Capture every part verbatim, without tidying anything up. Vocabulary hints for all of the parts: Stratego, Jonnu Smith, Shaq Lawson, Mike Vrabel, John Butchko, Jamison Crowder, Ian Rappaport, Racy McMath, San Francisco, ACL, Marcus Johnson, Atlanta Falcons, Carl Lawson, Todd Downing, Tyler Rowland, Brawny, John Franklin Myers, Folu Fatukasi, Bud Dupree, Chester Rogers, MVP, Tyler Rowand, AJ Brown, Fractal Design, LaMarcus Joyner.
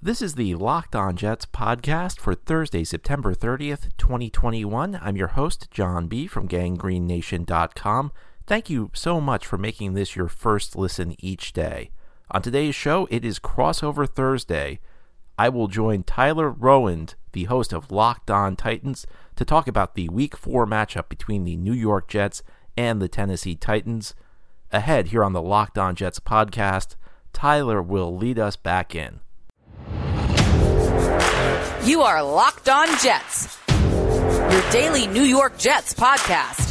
This is the Locked On Jets podcast for Thursday, September thirtieth, twenty twenty-one. I'm your host, John B. from gangrene nation dot com. Thank you so much for making this your first listen each day. On today's show, it is Crossover Thursday. I will join Tyler Rowand, the host of Locked On Titans, to talk about the Week four matchup between the New York Jets and the Tennessee Titans. Ahead here on the Locked On Jets podcast, Tyler will lead us back in. You are Locked On Jets, your daily New York Jets podcast.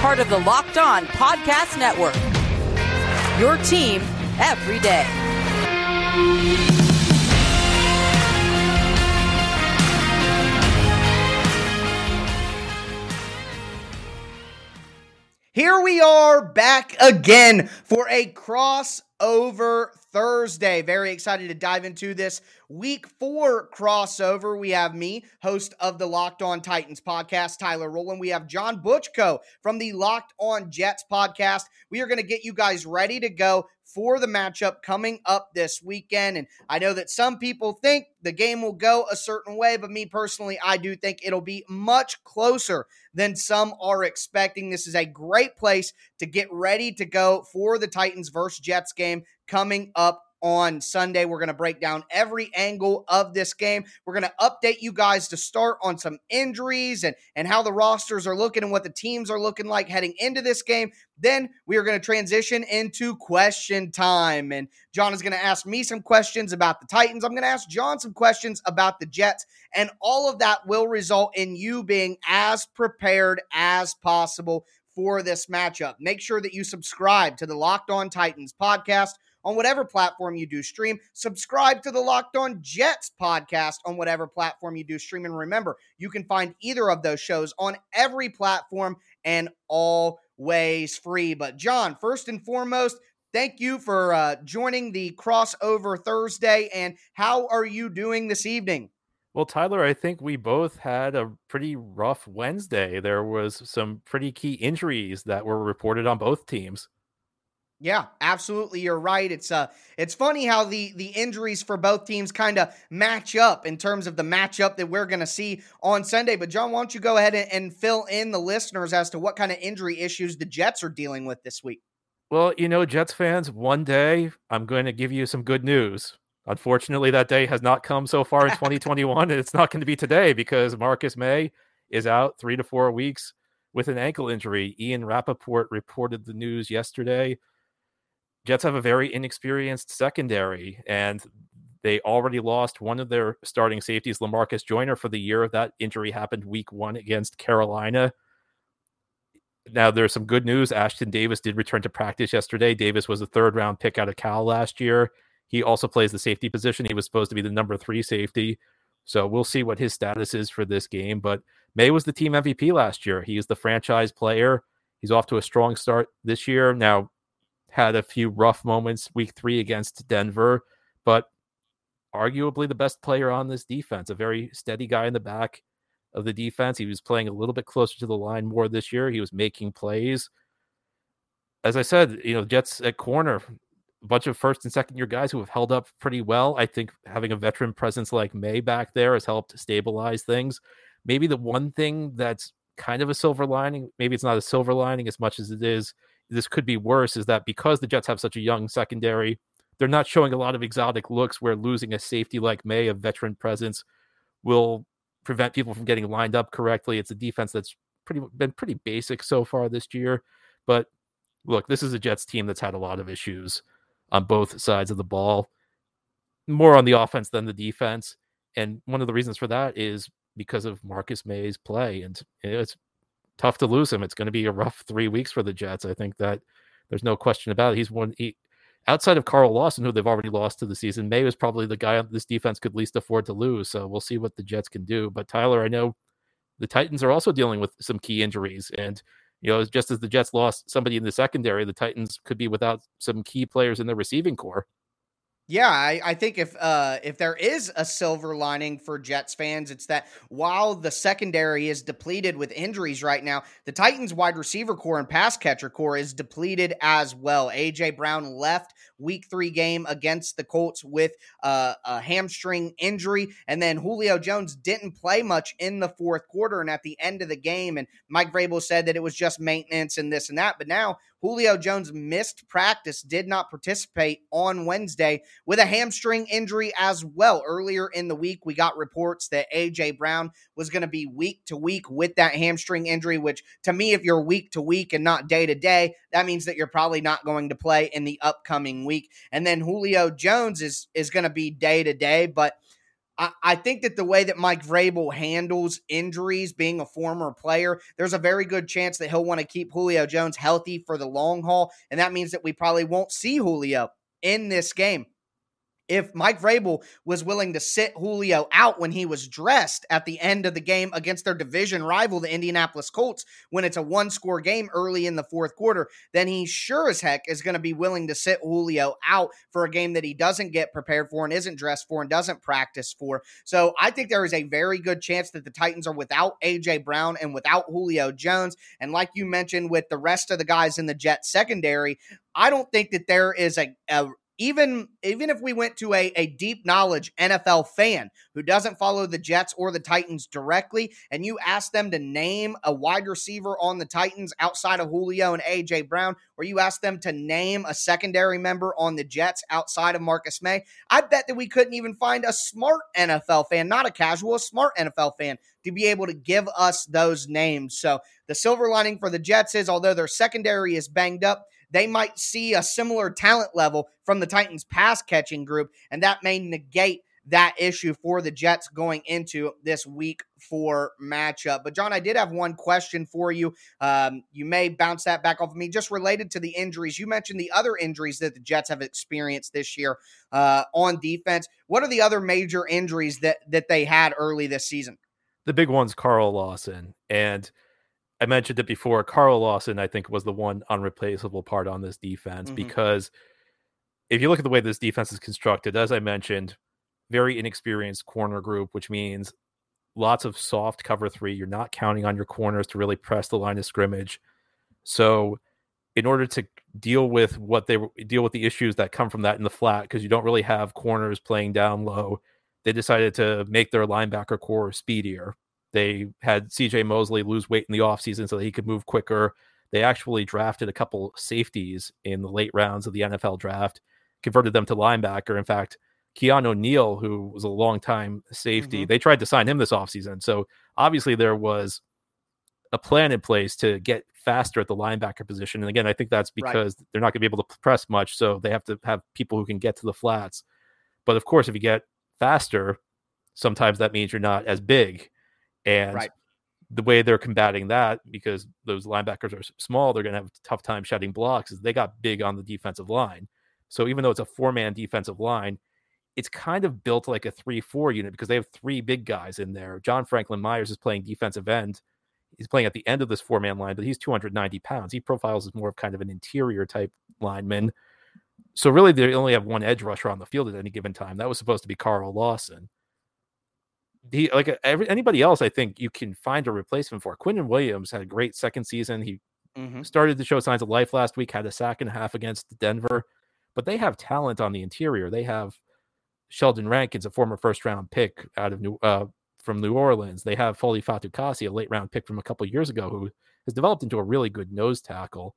Part of the Locked On Podcast Network, your team every day. Here we are back again for a crossover Thursday. Very excited to dive into this week four crossover. We have me, host of the Locked On Titans podcast, Tyler Rowland. We have John Butchko from the Locked On Jets podcast. We are going to get you guys ready to go for the matchup coming up this weekend. And I know that some people think the game will go a certain way, but me personally, I do think it'll be much closer than some are expecting. This is a great place to get ready to go for the Titans versus Jets game coming up on Sunday. We're going to break down every angle of this game. We're going to update you guys to start on some injuries and, and how the rosters are looking and what the teams are looking like heading into this game. Then we are going to transition into question time. And John is going to ask me some questions about the Titans. I'm going to ask John some questions about the Jets. And all of that will result in you being as prepared as possible for this matchup. Make sure that you subscribe to the Locked On Titans podcast on whatever platform you do stream. Subscribe to the Locked On Jets podcast on whatever platform you do stream. And remember, you can find either of those shows on every platform and always free. But John, first and foremost, thank you for uh, joining the Crossover Thursday. And how are you doing this evening? Well, Tyler, I think we both had a pretty rough Wednesday. There was some pretty key injuries that were reported on both teams. Yeah, absolutely. You're right. It's uh, it's funny how the, the injuries for both teams kind of match up in terms of the matchup that we're going to see on Sunday. But John, why don't you go ahead and, and fill in the listeners as to what kind of injury issues the Jets are dealing with this week? Well, you know, Jets fans, one day I'm going to give you some good news. Unfortunately, that day has not come so far in twenty twenty-one, and it's not going to be today because Marcus May is out three to four weeks with an ankle injury. Ian Rappaport reported the news yesterday. Jets have a very inexperienced secondary, and they already lost one of their starting safeties, LaMarcus Joyner, for the year. That injury happened week one against Carolina. Now, there's some good news. Ashton Davis did return to practice yesterday. Davis was a third-round pick out of Cal last year. He also plays the safety position. He was supposed to be the number three safety. So we'll see what his status is for this game. But May was the team M V P last year. He is the franchise player. He's off to a strong start this year. Now, had a few rough moments week three against Denver, but arguably the best player on this defense, a very steady guy in the back of the defense. He was playing a little bit closer to the line more this year. He was making plays. As I said, you know, Jets at corner, a bunch of first and second year guys who have held up pretty well. I think having a veteran presence like May back there has helped stabilize things. Maybe the one thing that's kind of a silver lining, maybe it's not a silver lining as much as it is, this could be worse, is that because the Jets have such a young secondary, they're not showing a lot of exotic looks where losing a safety like May, a veteran presence, will prevent people from getting lined up correctly. It's a defense that's pretty been pretty basic so far this year. But look, this is a Jets team that's had a lot of issues on both sides of the ball, more on the offense than the defense. And one of the reasons for that is because of Marcus May's play. And it's tough to lose him. It's going to be a rough three weeks for the Jets. I think that there's no question about it. He's one he, outside of Carl Lawson, who they've already lost to the season. May was probably the guy this defense could least afford to lose. So we'll see what the Jets can do. But Tyler, I know the Titans are also dealing with some key injuries, and you know, just as the Jets lost somebody in the secondary, the Titans could be without some key players in their receiving core. Yeah, I, I think if uh, if there is a silver lining for Jets fans, it's that while the secondary is depleted with injuries right now, the Titans wide receiver core and pass catcher core is depleted as well. A J Brown left week three game against the Colts with uh, a hamstring injury, and then Julio Jones didn't play much in the fourth quarter and at the end of the game, and Mike Vrabel said that it was just maintenance and this and that, but now Julio Jones missed practice, did not participate on Wednesday with a hamstring injury as well. Earlier in the week, we got reports that A J Brown was going to be week to week with that hamstring injury, which to me, if you're week to week and not day to day, that means that you're probably not going to play in the upcoming week. And then Julio Jones is, is going to be day to day, but I think that the way that Mike Vrabel handles injuries, being a former player, there's a very good chance that he'll want to keep Julio Jones healthy for the long haul, and that means that we probably won't see Julio in this game. If Mike Vrabel was willing to sit Julio out when he was dressed at the end of the game against their division rival, the Indianapolis Colts, when it's a one-score game early in the fourth quarter, then he sure as heck is going to be willing to sit Julio out for a game that he doesn't get prepared for and isn't dressed for and doesn't practice for. So I think there is a very good chance that the Titans are without A J. Brown and without Julio Jones. And like you mentioned with the rest of the guys in the Jets secondary, I don't think that there is a... a Even even if we went to a, a deep knowledge N F L fan who doesn't follow the Jets or the Titans directly, and you ask them to name a wide receiver on the Titans outside of Julio and A J. Brown, or you ask them to name a secondary member on the Jets outside of Marcus May, I bet that we couldn't even find a smart N F L fan, not a casual, a smart N F L fan, to be able to give us those names. So the silver lining for the Jets is, although their secondary is banged up, they might see a similar talent level from the Titans' pass-catching group, and that may negate that issue for the Jets going into this week four matchup. But, John, I did have one question for you. Um, you may bounce that back off of me. Just related to the injuries, you mentioned the other injuries that the Jets have experienced this year uh, on defense. What are the other major injuries that that they had early this season? The big one's Carl Lawson, and I mentioned it before. Carl Lawson, I think, was the one unreplaceable part on this defense, mm-hmm. because if you look at the way this defense is constructed, as I mentioned, very inexperienced corner group, which means lots of soft cover three. You're not counting on your corners to really press the line of scrimmage. So in order to deal with what they deal with the issues that come from that in the flat, because you don't really have corners playing down low, they decided to make their linebacker core speedier. They had C J Mosley lose weight in the offseason so that he could move quicker. They actually drafted a couple safeties in the late rounds of the N F L draft, converted them to linebacker. In fact, Keanu Neal, who was a longtime safety, mm-hmm. they tried to sign him this offseason. So obviously there was a plan in place to get faster at the linebacker position. And again, I think that's because right. they're not going to be able to press much, so they have to have people who can get to the flats. But of course, if you get faster, sometimes that means you're not as big. And right. the way they're combating that, because those linebackers are small, they're going to have a tough time shedding blocks, is they got big on the defensive line. So even though it's a four-man defensive line, it's kind of built like a three four unit because they have three big guys in there. John Franklin Myers is playing defensive end. He's playing at the end of this four-man line, but he's two hundred ninety pounds. He profiles as more of kind of an interior-type lineman. So really, they only have one edge rusher on the field at any given time. That was supposed to be Carl Lawson. He, like every, anybody else, I think you can find a replacement for. Quinnen Williams had a great second season. He mm-hmm. started to show signs of life last week, had a sack and a half against Denver, but they have talent on the interior. They have Sheldon Rankins, a former first round pick out of New uh, from New Orleans. They have Folu Fatukasi, a late round pick from a couple years ago, who has developed into a really good nose tackle.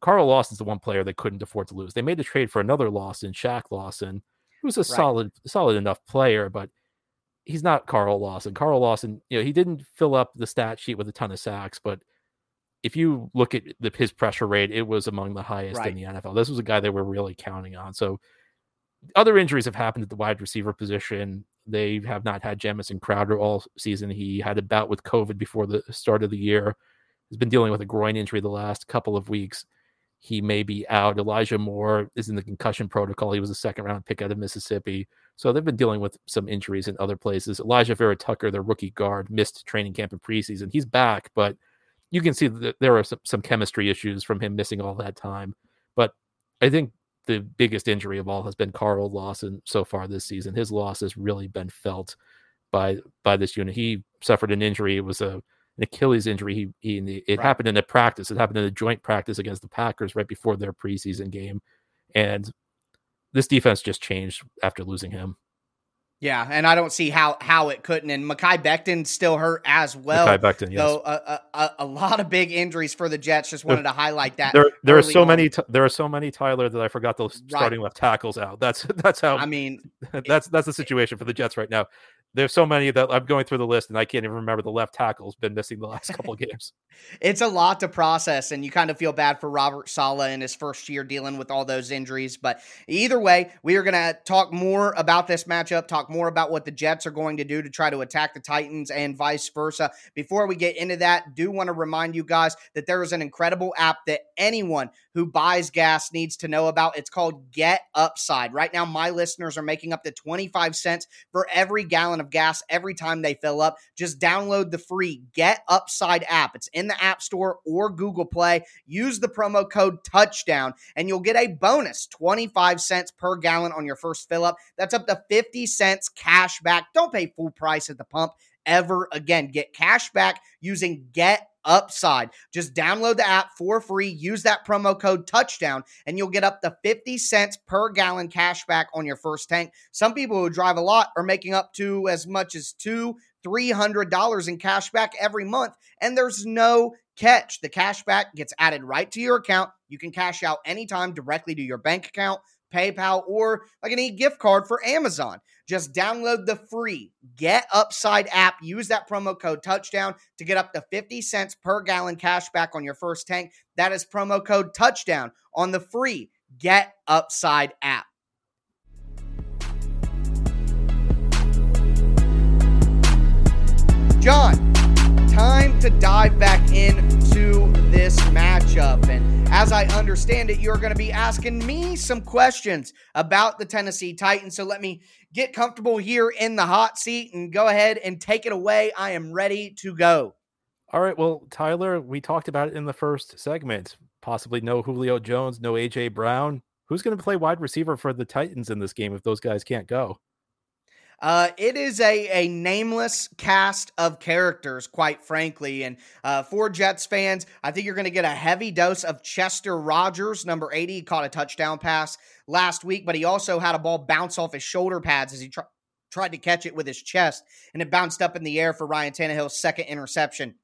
Carl Lawson's the one player they couldn't afford to lose. They made a trade for another Lawson, Shaq Lawson, who's a right. solid, solid enough player, but he's not Carl Lawson. Carl Lawson, you know, he didn't fill up the stat sheet with a ton of sacks, but if you look at the, his pressure rate, it was among the highest right. in the N F L. This was a guy they were really counting on. So other injuries have happened at the wide receiver position. They have not had Jamison Crowder all season. He had a bout with COVID before the start of the year. He's been dealing with a groin injury the last couple of weeks. He may be out. Elijah Moore is in the concussion protocol. He was a second-round pick out of Mississippi. So they've been dealing with some injuries in other places. Elijah Vera Tucker, their rookie guard, missed training camp and preseason. He's back, but you can see that there are some, some chemistry issues from him missing all that time. But I think the biggest injury of all has been Carl Lawson so far this season. His loss has really been felt by by this unit. He suffered an injury. It was a, an Achilles injury. He, he in the, it right. happened in a practice. It happened in a joint practice against the Packers right before their preseason game. And this defense just changed after losing him. Yeah, and I don't see how, how it couldn't. And Mekhi Becton still hurt as well. Mekhi Becton, yes. So a, a, a lot of big injuries for the Jets. Just wanted there, to highlight that. There, there are so on. many. There are so many, Tyler, that I forgot those right. starting left tackles out. That's that's how. I mean, that's it, that's the situation for the Jets right now. There's so many that I'm going through the list and I can't even remember the left tackle's been missing the last couple of games. It's a lot to process, and you kind of feel bad for Robert Saleh in his first year dealing with all those injuries. But either way, we are going to talk more about this matchup, talk more about what the Jets are going to do to try to attack the Titans and vice versa. Before we get into that, do want to remind you guys that there is an incredible app that anyone who buys gas needs to know about. It's called Get Upside. Right now, my listeners are making up to twenty-five cents for every gallon of gas every time they fill up. Just download the free Get Upside app. It's in the App Store or Google Play. Use the promo code touchdown and you'll get a bonus twenty-five cents per gallon on your first fill up. That's up to fifty cents cash back. Don't pay full price at the pump ever again. Get cash back using Get Upside. Just download the app for free, use that promo code touchdown, and you'll get up to fifty cents per gallon cash back on your first tank. Some people who drive a lot are making up to as much as two, three hundred dollars in cash back every month, and there's no catch. The cash back gets added right to your account. You can cash out anytime directly to your bank account, PayPal, or like an e-gift card for Amazon. Just download the free Get Upside app. Use that promo code touchdown to get up to fifty cents per gallon cash back on your first tank. That is promo code touchdown on the free Get Upside app. John, time to dive back into this matchup. And as I understand it, you're going to be asking me some questions about the Tennessee Titans. So let me get comfortable here in the hot seat and go ahead and take it away. I am ready to go. All right. Well, Tyler, we talked about it in the first segment. Possibly no Julio Jones, no A J Brown. Who's going to play wide receiver for the Titans in this game if those guys can't go? Uh, it is a, a nameless cast of characters, quite frankly. And uh, for Jets fans, I think you're going to get a heavy dose of Chester Rogers, number eighty. He caught a touchdown pass last week, but he also had a ball bounce off his shoulder pads as he tr- tried to catch it with his chest, and it bounced up in the air for Ryan Tannehill's second interception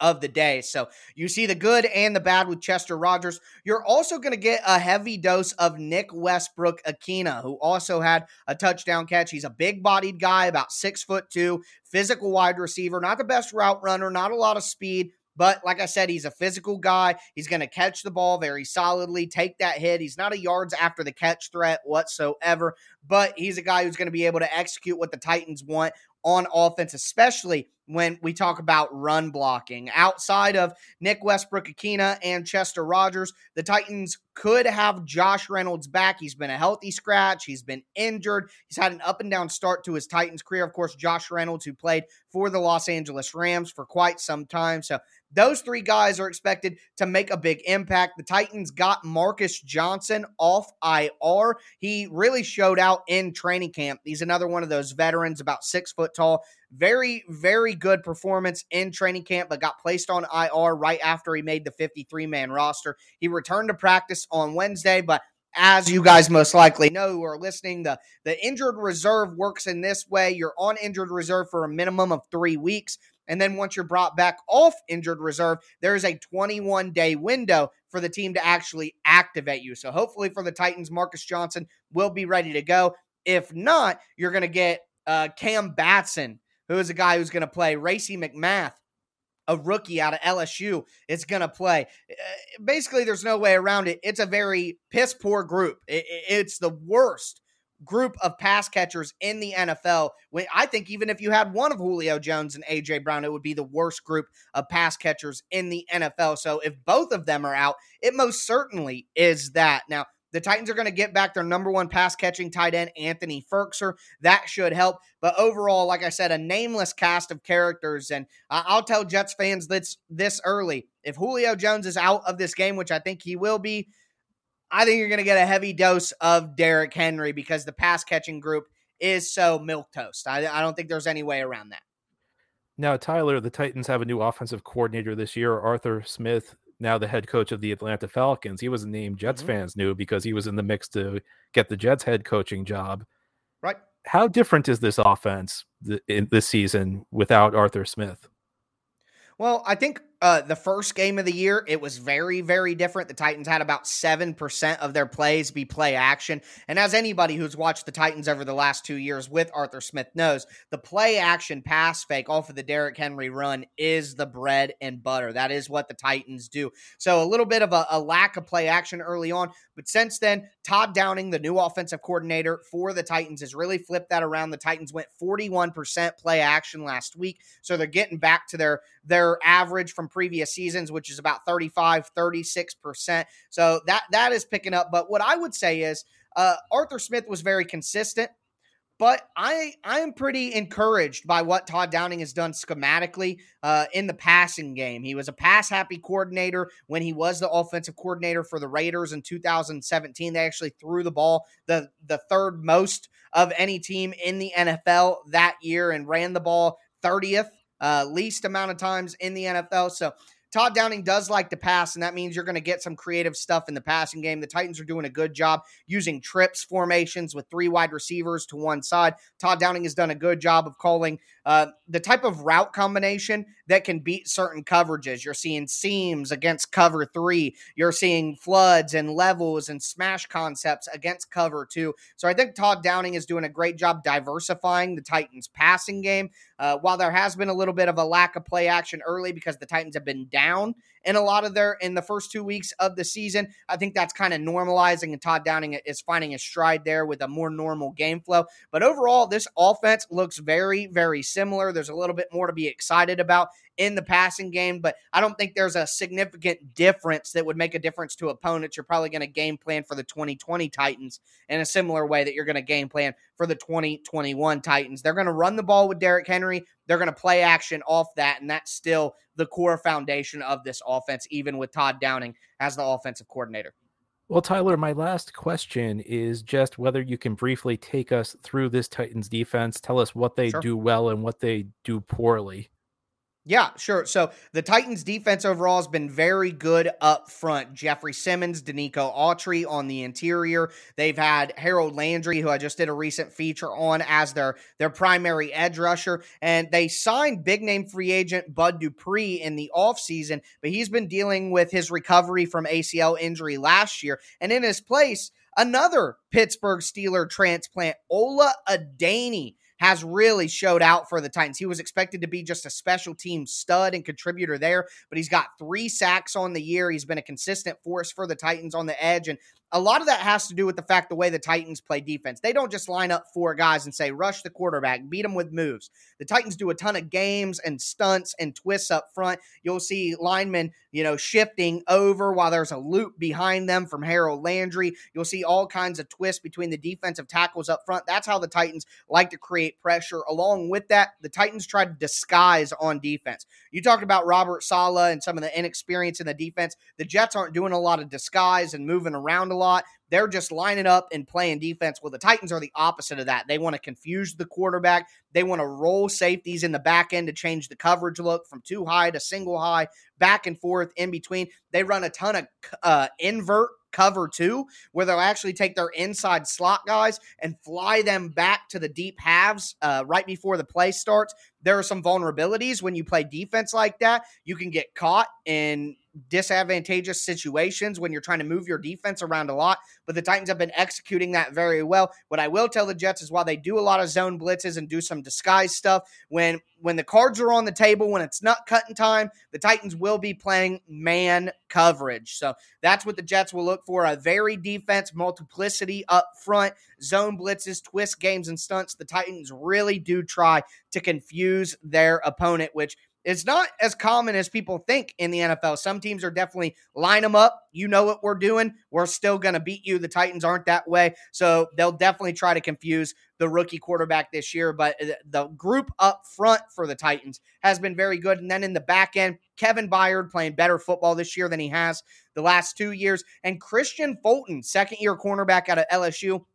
of the day. So you see the good and the bad with Chester Rogers. You're also going to get a heavy dose of Nick Westbrook-Akina, who also had a touchdown catch. He's a big-bodied guy, about six foot two, physical wide receiver, not the best route runner, not a lot of speed, but like I said, he's a physical guy. He's going to catch the ball very solidly, take that hit. He's not a yards after the catch threat whatsoever, but he's a guy who's going to be able to execute what the Titans want on offense, especially when we talk about run blocking. Outside of Nick Westbrook-Akina and Chester Rogers, the Titans could have Josh Reynolds back. He's been a healthy scratch. He's been injured. He's had an up and down start to his Titans career. Of course, Josh Reynolds, who played for the Los Angeles Rams for quite some time. So those three guys are expected to make a big impact. The Titans got Marcus Johnson off I R. He really showed out in training camp. He's another one of those veterans, about six foot tall. Very, very good performance in training camp, but got placed on I R right after he made the fifty-three man roster. He returned to practice on Wednesday, but as you guys most likely know who are listening, the, the injured reserve works in this way. You're on injured reserve for a minimum of three weeks. And then once you're brought back off injured reserve, there is a twenty-one day window for the team to actually activate you. So hopefully for the Titans, Marcus Johnson will be ready to go. If not, you're going to get uh, Cam Batson, who is a guy who's going to play. Racy McMath, a rookie out of L S U, is going to play. Basically, there's no way around it. It's a very piss-poor group. It's the worst group of pass catchers in the N F L. I think even if you had one of Julio Jones and A J Brown, it would be the worst group of pass catchers in the N F L. So if both of them are out, it most certainly is that. Now, the Titans are going to get back their number one pass-catching tight end, Anthony Ferkser. That should help. But overall, like I said, a nameless cast of characters. And I'll tell Jets fans this, this early. If Julio Jones is out of this game, which I think he will be, I think you're going to get a heavy dose of Derrick Henry because the pass-catching group is so milquetoast. I, I don't think there's any way around that. Now, Tyler, the Titans have a new offensive coordinator this year, Arthur Smith, now the head coach of the Atlanta Falcons. He was named Jets mm-hmm. fans knew because he was in the mix to get the Jets head coaching job. Right. How different is this offense th- in this season without Arthur Smith? Well, I think uh, the first game of the year, it was very, very different. The Titans had about seven percent of their plays be play action. And as anybody who's watched the Titans over the last two years with Arthur Smith knows, the play action pass fake off of the Derrick Henry run is the bread and butter. That is what the Titans do. So a little bit of a, a lack of play action early on. But since then, Todd Downing, the new offensive coordinator for the Titans, has really flipped that around. The Titans went forty-one percent play action last week. So they're getting back to their, their average from previous seasons, which is about thirty-five, thirty-six percent. So that, that is picking up. But what I would say is uh, Arthur Smith was very consistent, but I, I am pretty encouraged by what Todd Downing has done schematically uh, in the passing game. He was a pass-happy coordinator when he was the offensive coordinator for the Raiders in two thousand seventeen. They actually threw the ball the, the third most of any team in the N F L that year and ran the ball thirtieth. Uh, least amount of times in the N F L. So Todd Downing does like to pass, and that means you're going to get some creative stuff in the passing game. The Titans are doing a good job using trips formations with three wide receivers to one side. Todd Downing has done a good job of calling uh, the type of route combination that can beat certain coverages. You're seeing seams against cover three. You're seeing floods and levels and smash concepts against cover two. So I think Todd Downing is doing a great job diversifying the Titans' passing game. Uh, while there has been a little bit of a lack of play action early because the Titans have been down down in a lot of their in the first two weeks of the season. I think that's kind of normalizing, and Todd Downing is finding a stride there with a more normal game flow. But overall, this offense looks very, very similar. There's a little bit more to be excited about in the passing game, but I don't think there's a significant difference that would make a difference to opponents. You're probably going to game plan for the twenty twenty Titans in a similar way that you're going to game plan for the twenty twenty-one Titans. They're going to run the ball with Derrick Henry. They're going to play action off that, and that's still the core foundation of this offense, even with Todd Downing as the offensive coordinator. Well, Tyler, my last question is just whether you can briefly take us through this Titans defense. Tell us what they Sure. do well and what they do poorly. Yeah, sure. So the Titans defense overall has been very good up front. Jeffrey Simmons, Danico Autry on the interior. They've had Harold Landry, who I just did a recent feature on, as their, their primary edge rusher. And they signed big name free agent Bud Dupree in the offseason, but he's been dealing with his recovery from A C L injury last year. And in his place, another Pittsburgh Steeler transplant, Ola Adaney, has really showed out for the Titans. He was expected to be just a special team stud and contributor there, but he's got three sacks on the year. He's been a consistent force for the Titans on the edge, and a lot of that has to do with the fact the way the Titans play defense. They don't just line up four guys and say, rush the quarterback, beat them with moves. The Titans do a ton of games and stunts and twists up front. You'll see linemen, you know, shifting over while there's a loop behind them from Harold Landry. You'll see all kinds of twists between the defensive tackles up front. That's how the Titans like to create pressure. Along with that, the Titans try to disguise on defense. You talked about Robert Saleh and some of the inexperience in the defense. The Jets aren't doing a lot of disguise and moving around a lot. lot. They're just lining up and playing defense. Well, the Titans are the opposite of that. They want to confuse the quarterback. They want to roll safeties in the back end to change the coverage look from too high to single high, back and forth, in between. They run a ton of uh, invert cover two, where they'll actually take their inside slot guys and fly them back to the deep halves uh, right before the play starts. There are some vulnerabilities when you play defense like that. You can get caught in disadvantageous situations when you're trying to move your defense around a lot, but the Titans have been executing that very well. What I will tell the Jets is while they do a lot of zone blitzes and do some disguise stuff, when when the cards are on the table, when it's not cutting time, the Titans will be playing man coverage. So that's what the Jets will look for, a very defense, multiplicity up front, zone blitzes, twist games, and stunts. The Titans really do try to confuse their opponent, which It's not as common as people think in the N F L. Some teams are definitely line them up. You know what we're doing. We're still going to beat you. The Titans aren't that way. So they'll definitely try to confuse the rookie quarterback this year. But the group up front for the Titans has been very good. And then in the back end, Kevin Byard playing better football this year than he has the last two years. And Christian Fulton, second-year cornerback out of L S U,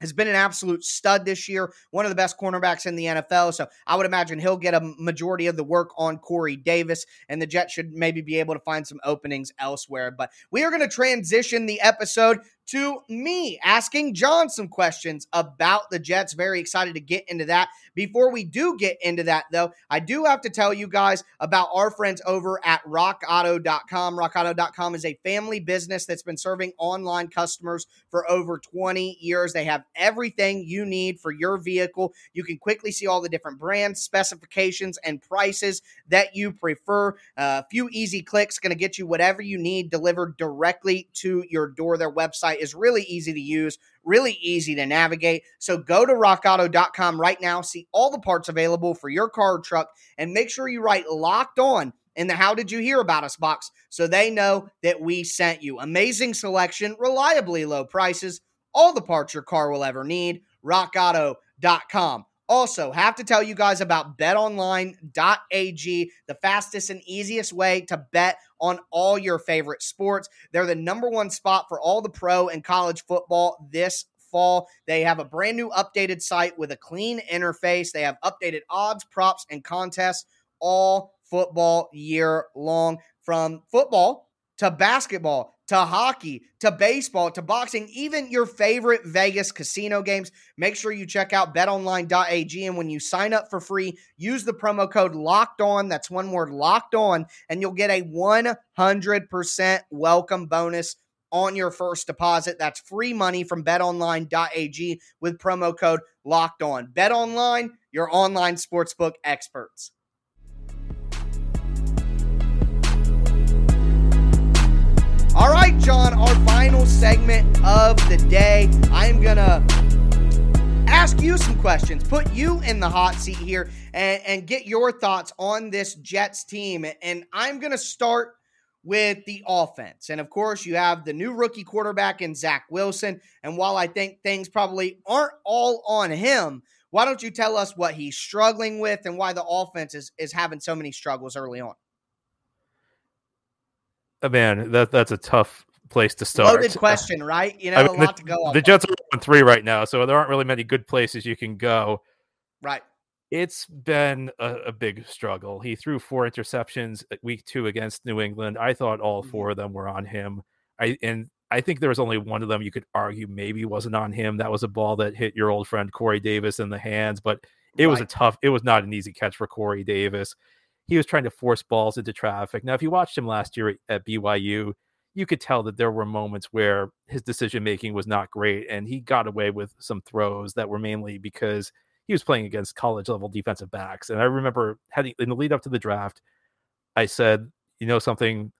has been an absolute stud this year, one of the best cornerbacks in the N F L. So I would imagine he'll get a majority of the work on Corey Davis, and the Jets should maybe be able to find some openings elsewhere. But we are going to transition the episode to me asking John some questions about the Jets. Very excited to get into that. Before we do get into that, though, I do have to tell you guys about our friends over at rock auto dot com. rock auto dot com is a family business that's been serving online customers for over twenty years. They have everything you need for your vehicle. You can quickly see all the different brands, specifications, and prices that you prefer. A uh, few easy clicks going to get you whatever you need delivered directly to your door. Their website is really easy to use, really easy to navigate. So go to rock auto dot com right now, see all the parts available for your car or truck, and make sure you write Locked On in the How Did You Hear About Us box so they know that we sent you. Amazing selection, reliably low prices, all the parts your car will ever need, rock auto dot com. Also, have to tell you guys about bet online dot a g, the fastest and easiest way to bet on all your favorite sports. They're the number one spot for all the pro and college football this fall. They have a brand new updated site with a clean interface. They have updated odds, props, and contests all football year long, from football to basketball, to hockey, to baseball, to boxing, even your favorite Vegas casino games. Make sure you check out bet online dot a g, and when you sign up for free, use the promo code Locked On, that's one word, Locked On, and you'll get a one hundred percent welcome bonus on your first deposit. That's free money from bet online dot a g with promo code Locked On. BetOnline, your online sportsbook experts. All right, John, our final segment of the day. I'm going to ask you some questions, put you in the hot seat here, and, and get your thoughts on this Jets team. And I'm going to start with the offense. And, of course, you have the new rookie quarterback in Zach Wilson. And while I think things probably aren't all on him, why don't you tell us what he's struggling with and why the offense is, is having so many struggles early on? Man, that that's a tough place to start. Loaded question, right? You know, I mean, a lot the, to go on. The about. Jets are on three right now, so there aren't really many good places you can go. Right. It's been a, a big struggle. He threw four interceptions at week two against New England. I thought all four of them were on him. I and I think there was only one of them you could argue maybe wasn't on him. That was a ball that hit your old friend Corey Davis in the hands, but it right. was a tough, it was not an easy catch for Corey Davis. He was trying to force balls into traffic. Now, if you watched him last year at B Y U, you could tell that there were moments where his decision-making was not great, and he got away with some throws that were mainly because he was playing against college-level defensive backs. And I remember heading, in the lead-up to the draft, I said, you know something,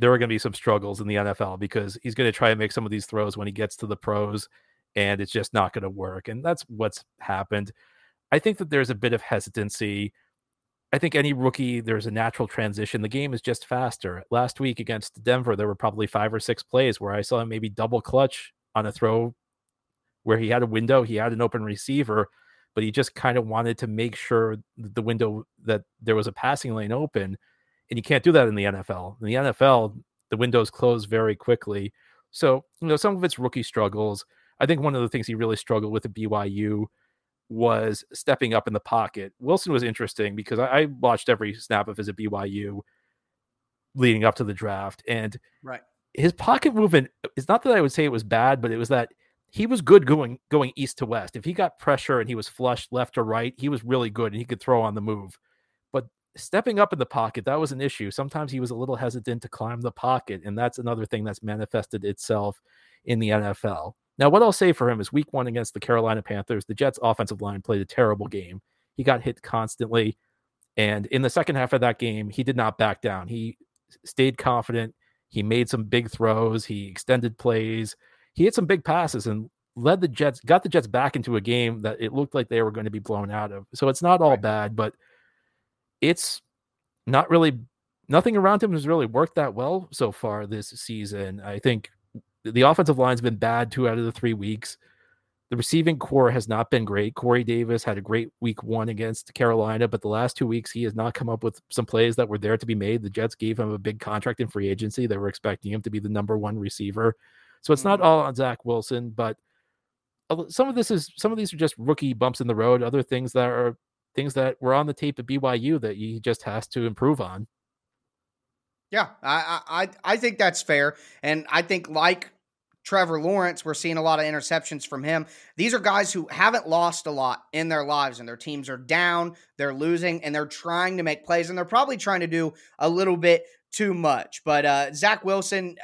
there are going to be some struggles in the N F L because he's going to try and make some of these throws when he gets to the pros, and it's just not going to work. And that's what's happened. I think that there's a bit of hesitancy. I think any rookie, there's a natural transition. The game is just faster. Last week against Denver, there were probably five or six plays where I saw him maybe double clutch on a throw where he had a window, he had an open receiver, but he just kind of wanted to make sure the window that there was a passing lane open. And you can't do that in the N F L. In the N F L, the windows close very quickly. So, you know, some of it's rookie struggles. I think one of the things he really struggled with at B Y U was stepping up in the pocket. Wilson was interesting because I, I watched every snap of his at B Y U leading up to the draft. And right. his pocket movement, it's not that I would say it was bad, but it was that he was good going going east to west. If he got pressure and he was flushed left to right, he was really good and he could throw on the move. But stepping up in the pocket, that was an issue. Sometimes he was a little hesitant to climb the pocket, and that's another thing that's manifested itself in the N F L. Now, what I'll say for him is week one against the Carolina Panthers, the Jets' offensive line played a terrible game. He got hit constantly, and in the second half of that game, he did not back down. He stayed confident. He made some big throws. He extended plays. He hit some big passes and led the Jets, got the Jets back into a game that it looked like they were going to be blown out of. So it's not all bad, but it's not really, nothing around him has really worked that well so far this season. I think the offensive line's been bad two out of the three weeks. The receiving core has not been great. Corey Davis had a great week one against Carolina, but the last two weeks he has not come up with some plays that were there to be made. The Jets gave him a big contract in free agency. They were expecting him to be the number one receiver. So it's not all on Zach Wilson, but some of this is, some of these are just rookie bumps in the road. Other things that are things that were on the tape at B Y U that he just has to improve on. Yeah, I, I, I think that's fair. And I think like Trevor Lawrence, we're seeing a lot of interceptions from him. These are guys who haven't lost a lot in their lives, and their teams are down, they're losing, and they're trying to make plays, and they're probably trying to do a little bit too much. But uh, Zach Wilson,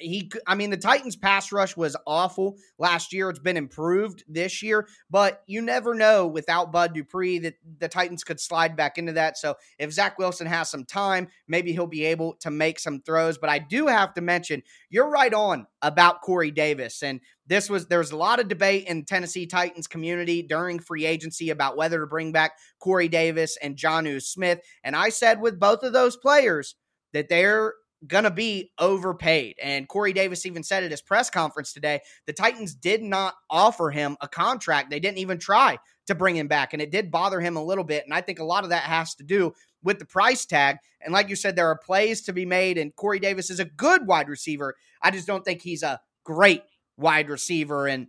he, I mean, the Titans' pass rush was awful last year. It's been improved this year, but you never know without Bud Dupree that the Titans could slide back into that. So if Zach Wilson has some time, maybe he'll be able to make some throws. But I do have to mention, you're right on about Corey Davis. And this was, there was a lot of debate in Tennessee Titans community during free agency about whether to bring back Corey Davis and Jonnu Smith. And I said with both of those players that they're going to be overpaid. And Corey Davis even said at his press conference today, the Titans did not offer him a contract. They didn't even try to bring him back. And it did bother him a little bit. And I think a lot of that has to do with the price tag. And like you said, there are plays to be made. And Corey Davis is a good wide receiver. I just don't think he's a great wide receiver. And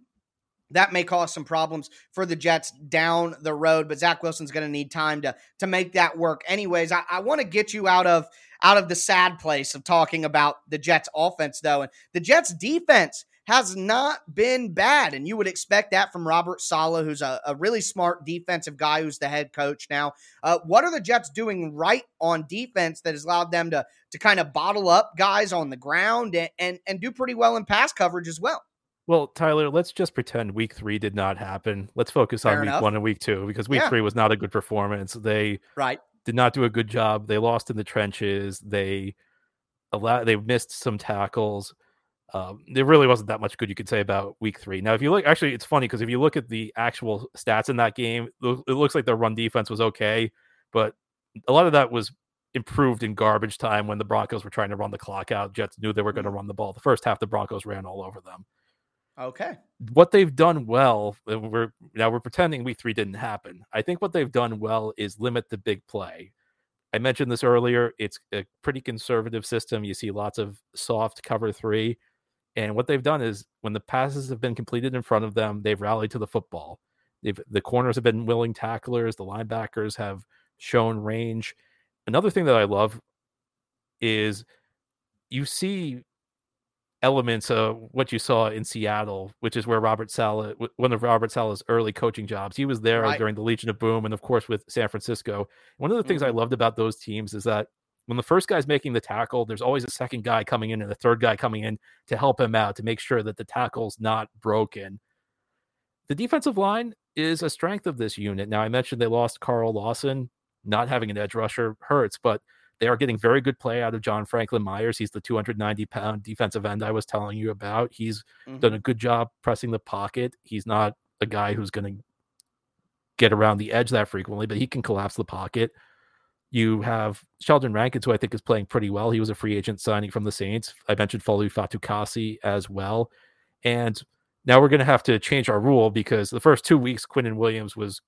that may cause some problems for the Jets down the road, but Zach Wilson's going to need time to, to make that work. Anyways, I, I want to get you out of, out of the sad place of talking about the Jets offense though. And the Jets defense has not been bad. And you would expect that from Robert Saleh, who's a, a really smart defensive guy, who's the head coach now. Uh, what are the Jets doing right on defense that has allowed them to, to kind of bottle up guys on the ground and, and, and do pretty well in pass coverage as well? Well, Tyler, let's just pretend week three did not happen. Let's focus Fair on week enough. one and week two, because week yeah. three was not a good performance. They right. did not do a good job. They lost in the trenches. They allowed, they missed some tackles. Um, there really wasn't that much good you could say about week three. Now, if you look, actually, it's funny because if you look at the actual stats in that game, it looks like their run defense was okay, but a lot of that was improved in garbage time when the Broncos were trying to run the clock out. Jets knew they were going to run the ball. The first half, the Broncos ran all over them. Okay. What they've done well, and we're now we're pretending week three didn't happen. I think what they've done well is limit the big play. I mentioned this earlier. It's a pretty conservative system. You see lots of soft cover three. And what they've done is when the passes have been completed in front of them, they've rallied to the football. They've, the corners have been willing tacklers. The linebackers have shown range. Another thing that I love is you see elements of what you saw in Seattle, which is where Robert Saleh, one of Robert Saleh's early coaching jobs, he was there right. during the Legion of Boom, and of course with San Francisco. One of the mm-hmm. things I loved about those teams is that when the first guy's making the tackle, there's always a second guy coming in and a third guy coming in to help him out to make sure that the tackle's not broken. The defensive line is a strength of this unit. Now, I mentioned they lost Carl Lawson. Not having an edge rusher hurts, but they are getting very good play out of John Franklin Myers. He's the two hundred ninety pound defensive end I was telling you about. He's mm-hmm. done a good job pressing the pocket. He's not a guy who's going to get around the edge that frequently, but he can collapse the pocket. You have Sheldon Rankins, who I think is playing pretty well. He was a free agent signing from the Saints. I mentioned Folu Fatukasi as well. And now we're going to have to change our rule because the first two weeks, Quinnen Williams was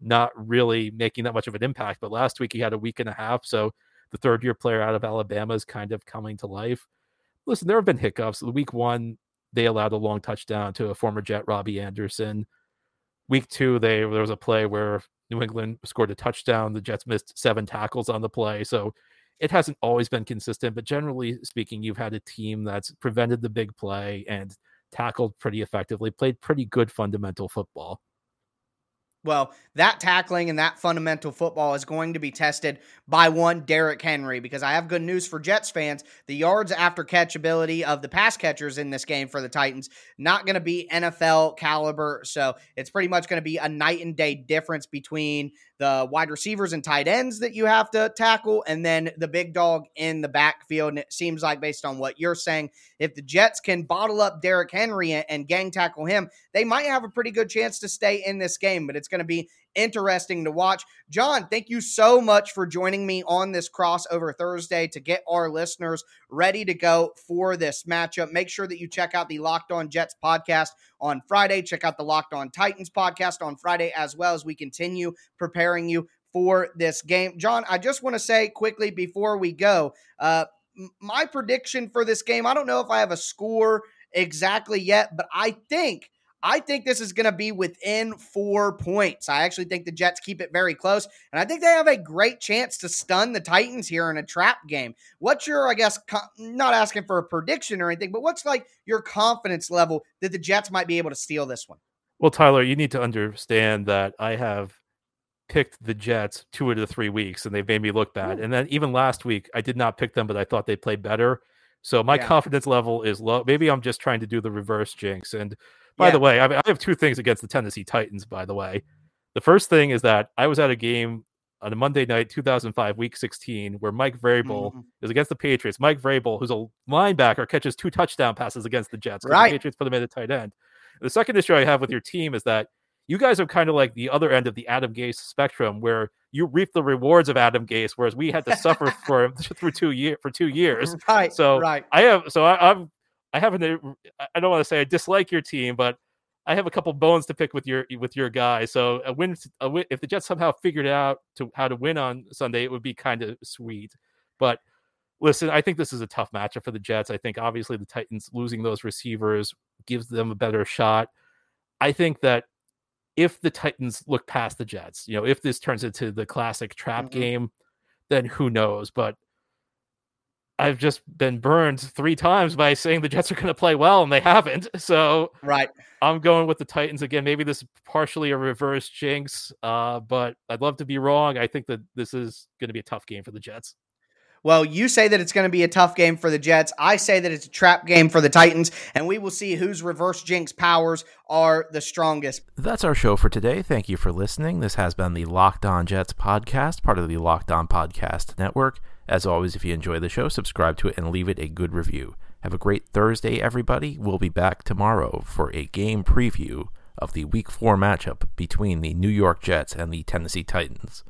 not really making that much of an impact, but last week he had a week and a half. So the third-year player out of Alabama is kind of coming to life. Listen, there have been hiccups. Week one, they allowed a long touchdown to a former Jet, Robbie Anderson. Week two, they there was a play where New England scored a touchdown. The Jets missed seven tackles on the play. So it hasn't always been consistent, but generally speaking, you've had a team that's prevented the big play and tackled pretty effectively, played pretty good fundamental football. Well, that tackling and that fundamental football is going to be tested by one Derrick Henry, because I have good news for Jets fans. The yards after catch ability of the pass catchers in this game for the Titans, not going to be N F L caliber. So it's pretty much going to be a night and day difference between the wide receivers and tight ends that you have to tackle, and then the big dog in the backfield. And it seems like, based on what you're saying, if the Jets can bottle up Derrick Henry and gang tackle him, they might have a pretty good chance to stay in this game, but it's going to be interesting to watch. John, thank you so much for joining me on this crossover Thursday to get our listeners ready to go for this matchup. Make sure that you check out the Locked On Jets podcast on Friday. Check out the Locked On Titans podcast on Friday as well as we continue preparing you for this game. John, I just want to say quickly before we go, uh, my prediction for this game, I don't know if I have a score exactly yet, but I think I think this is going to be within four points. I actually think the Jets keep it very close, and I think they have a great chance to stun the Titans here in a trap game. What's your, I guess, co- not asking for a prediction or anything, but what's like your confidence level that the Jets might be able to steal this one? Well, Tyler, you need to understand that I have picked the Jets two out of the three weeks, and they've made me look bad. Ooh. And then even last week, I did not pick them, but I thought they played better. So my yeah. confidence level is low. Maybe I'm just trying to do the reverse jinx. And by yeah. the way, I, mean, I have two things against the Tennessee Titans, by the way. The first thing is that I was at a game on a Monday night, two thousand five, week sixteen, where Mike Vrabel mm-hmm. is against the Patriots. Mike Vrabel, who's a linebacker, catches two touchdown passes against the Jets. Right. The Patriots put him in a tight end. The second issue I have with your team is that you guys are kind of like the other end of the Adam Gase spectrum, where you reap the rewards of Adam Gase, whereas we had to suffer for him through two year for two years. Right. So right. I have, so I, I'm, I haven't. I don't want to say I dislike your team, but I have a couple bones to pick with your with your guy. So a win, a win, if the Jets somehow figured out to how to win on Sunday, it would be kind of sweet. But listen, I think this is a tough matchup for the Jets. I think obviously the Titans losing those receivers gives them a better shot. I think that if the Titans look past the Jets, you know, if this turns into the classic trap mm-hmm. game, then who knows? But I've just been burned three times by saying the Jets are going to play well, and they haven't. So right. I'm going with the Titans again. Maybe this is partially a reverse jinx, uh, but I'd love to be wrong. I think that this is going to be a tough game for the Jets. Well, you say that it's going to be a tough game for the Jets. I say that it's a trap game for the Titans, and we will see whose reverse jinx powers are the strongest. That's our show for today. Thank you for listening. This has been the Locked On Jets podcast, part of the Locked On Podcast Network. As always, if you enjoy the show, subscribe to it and leave it a good review. Have a great Thursday, everybody. We'll be back tomorrow for a game preview of the Week four matchup between the New York Jets and the Tennessee Titans.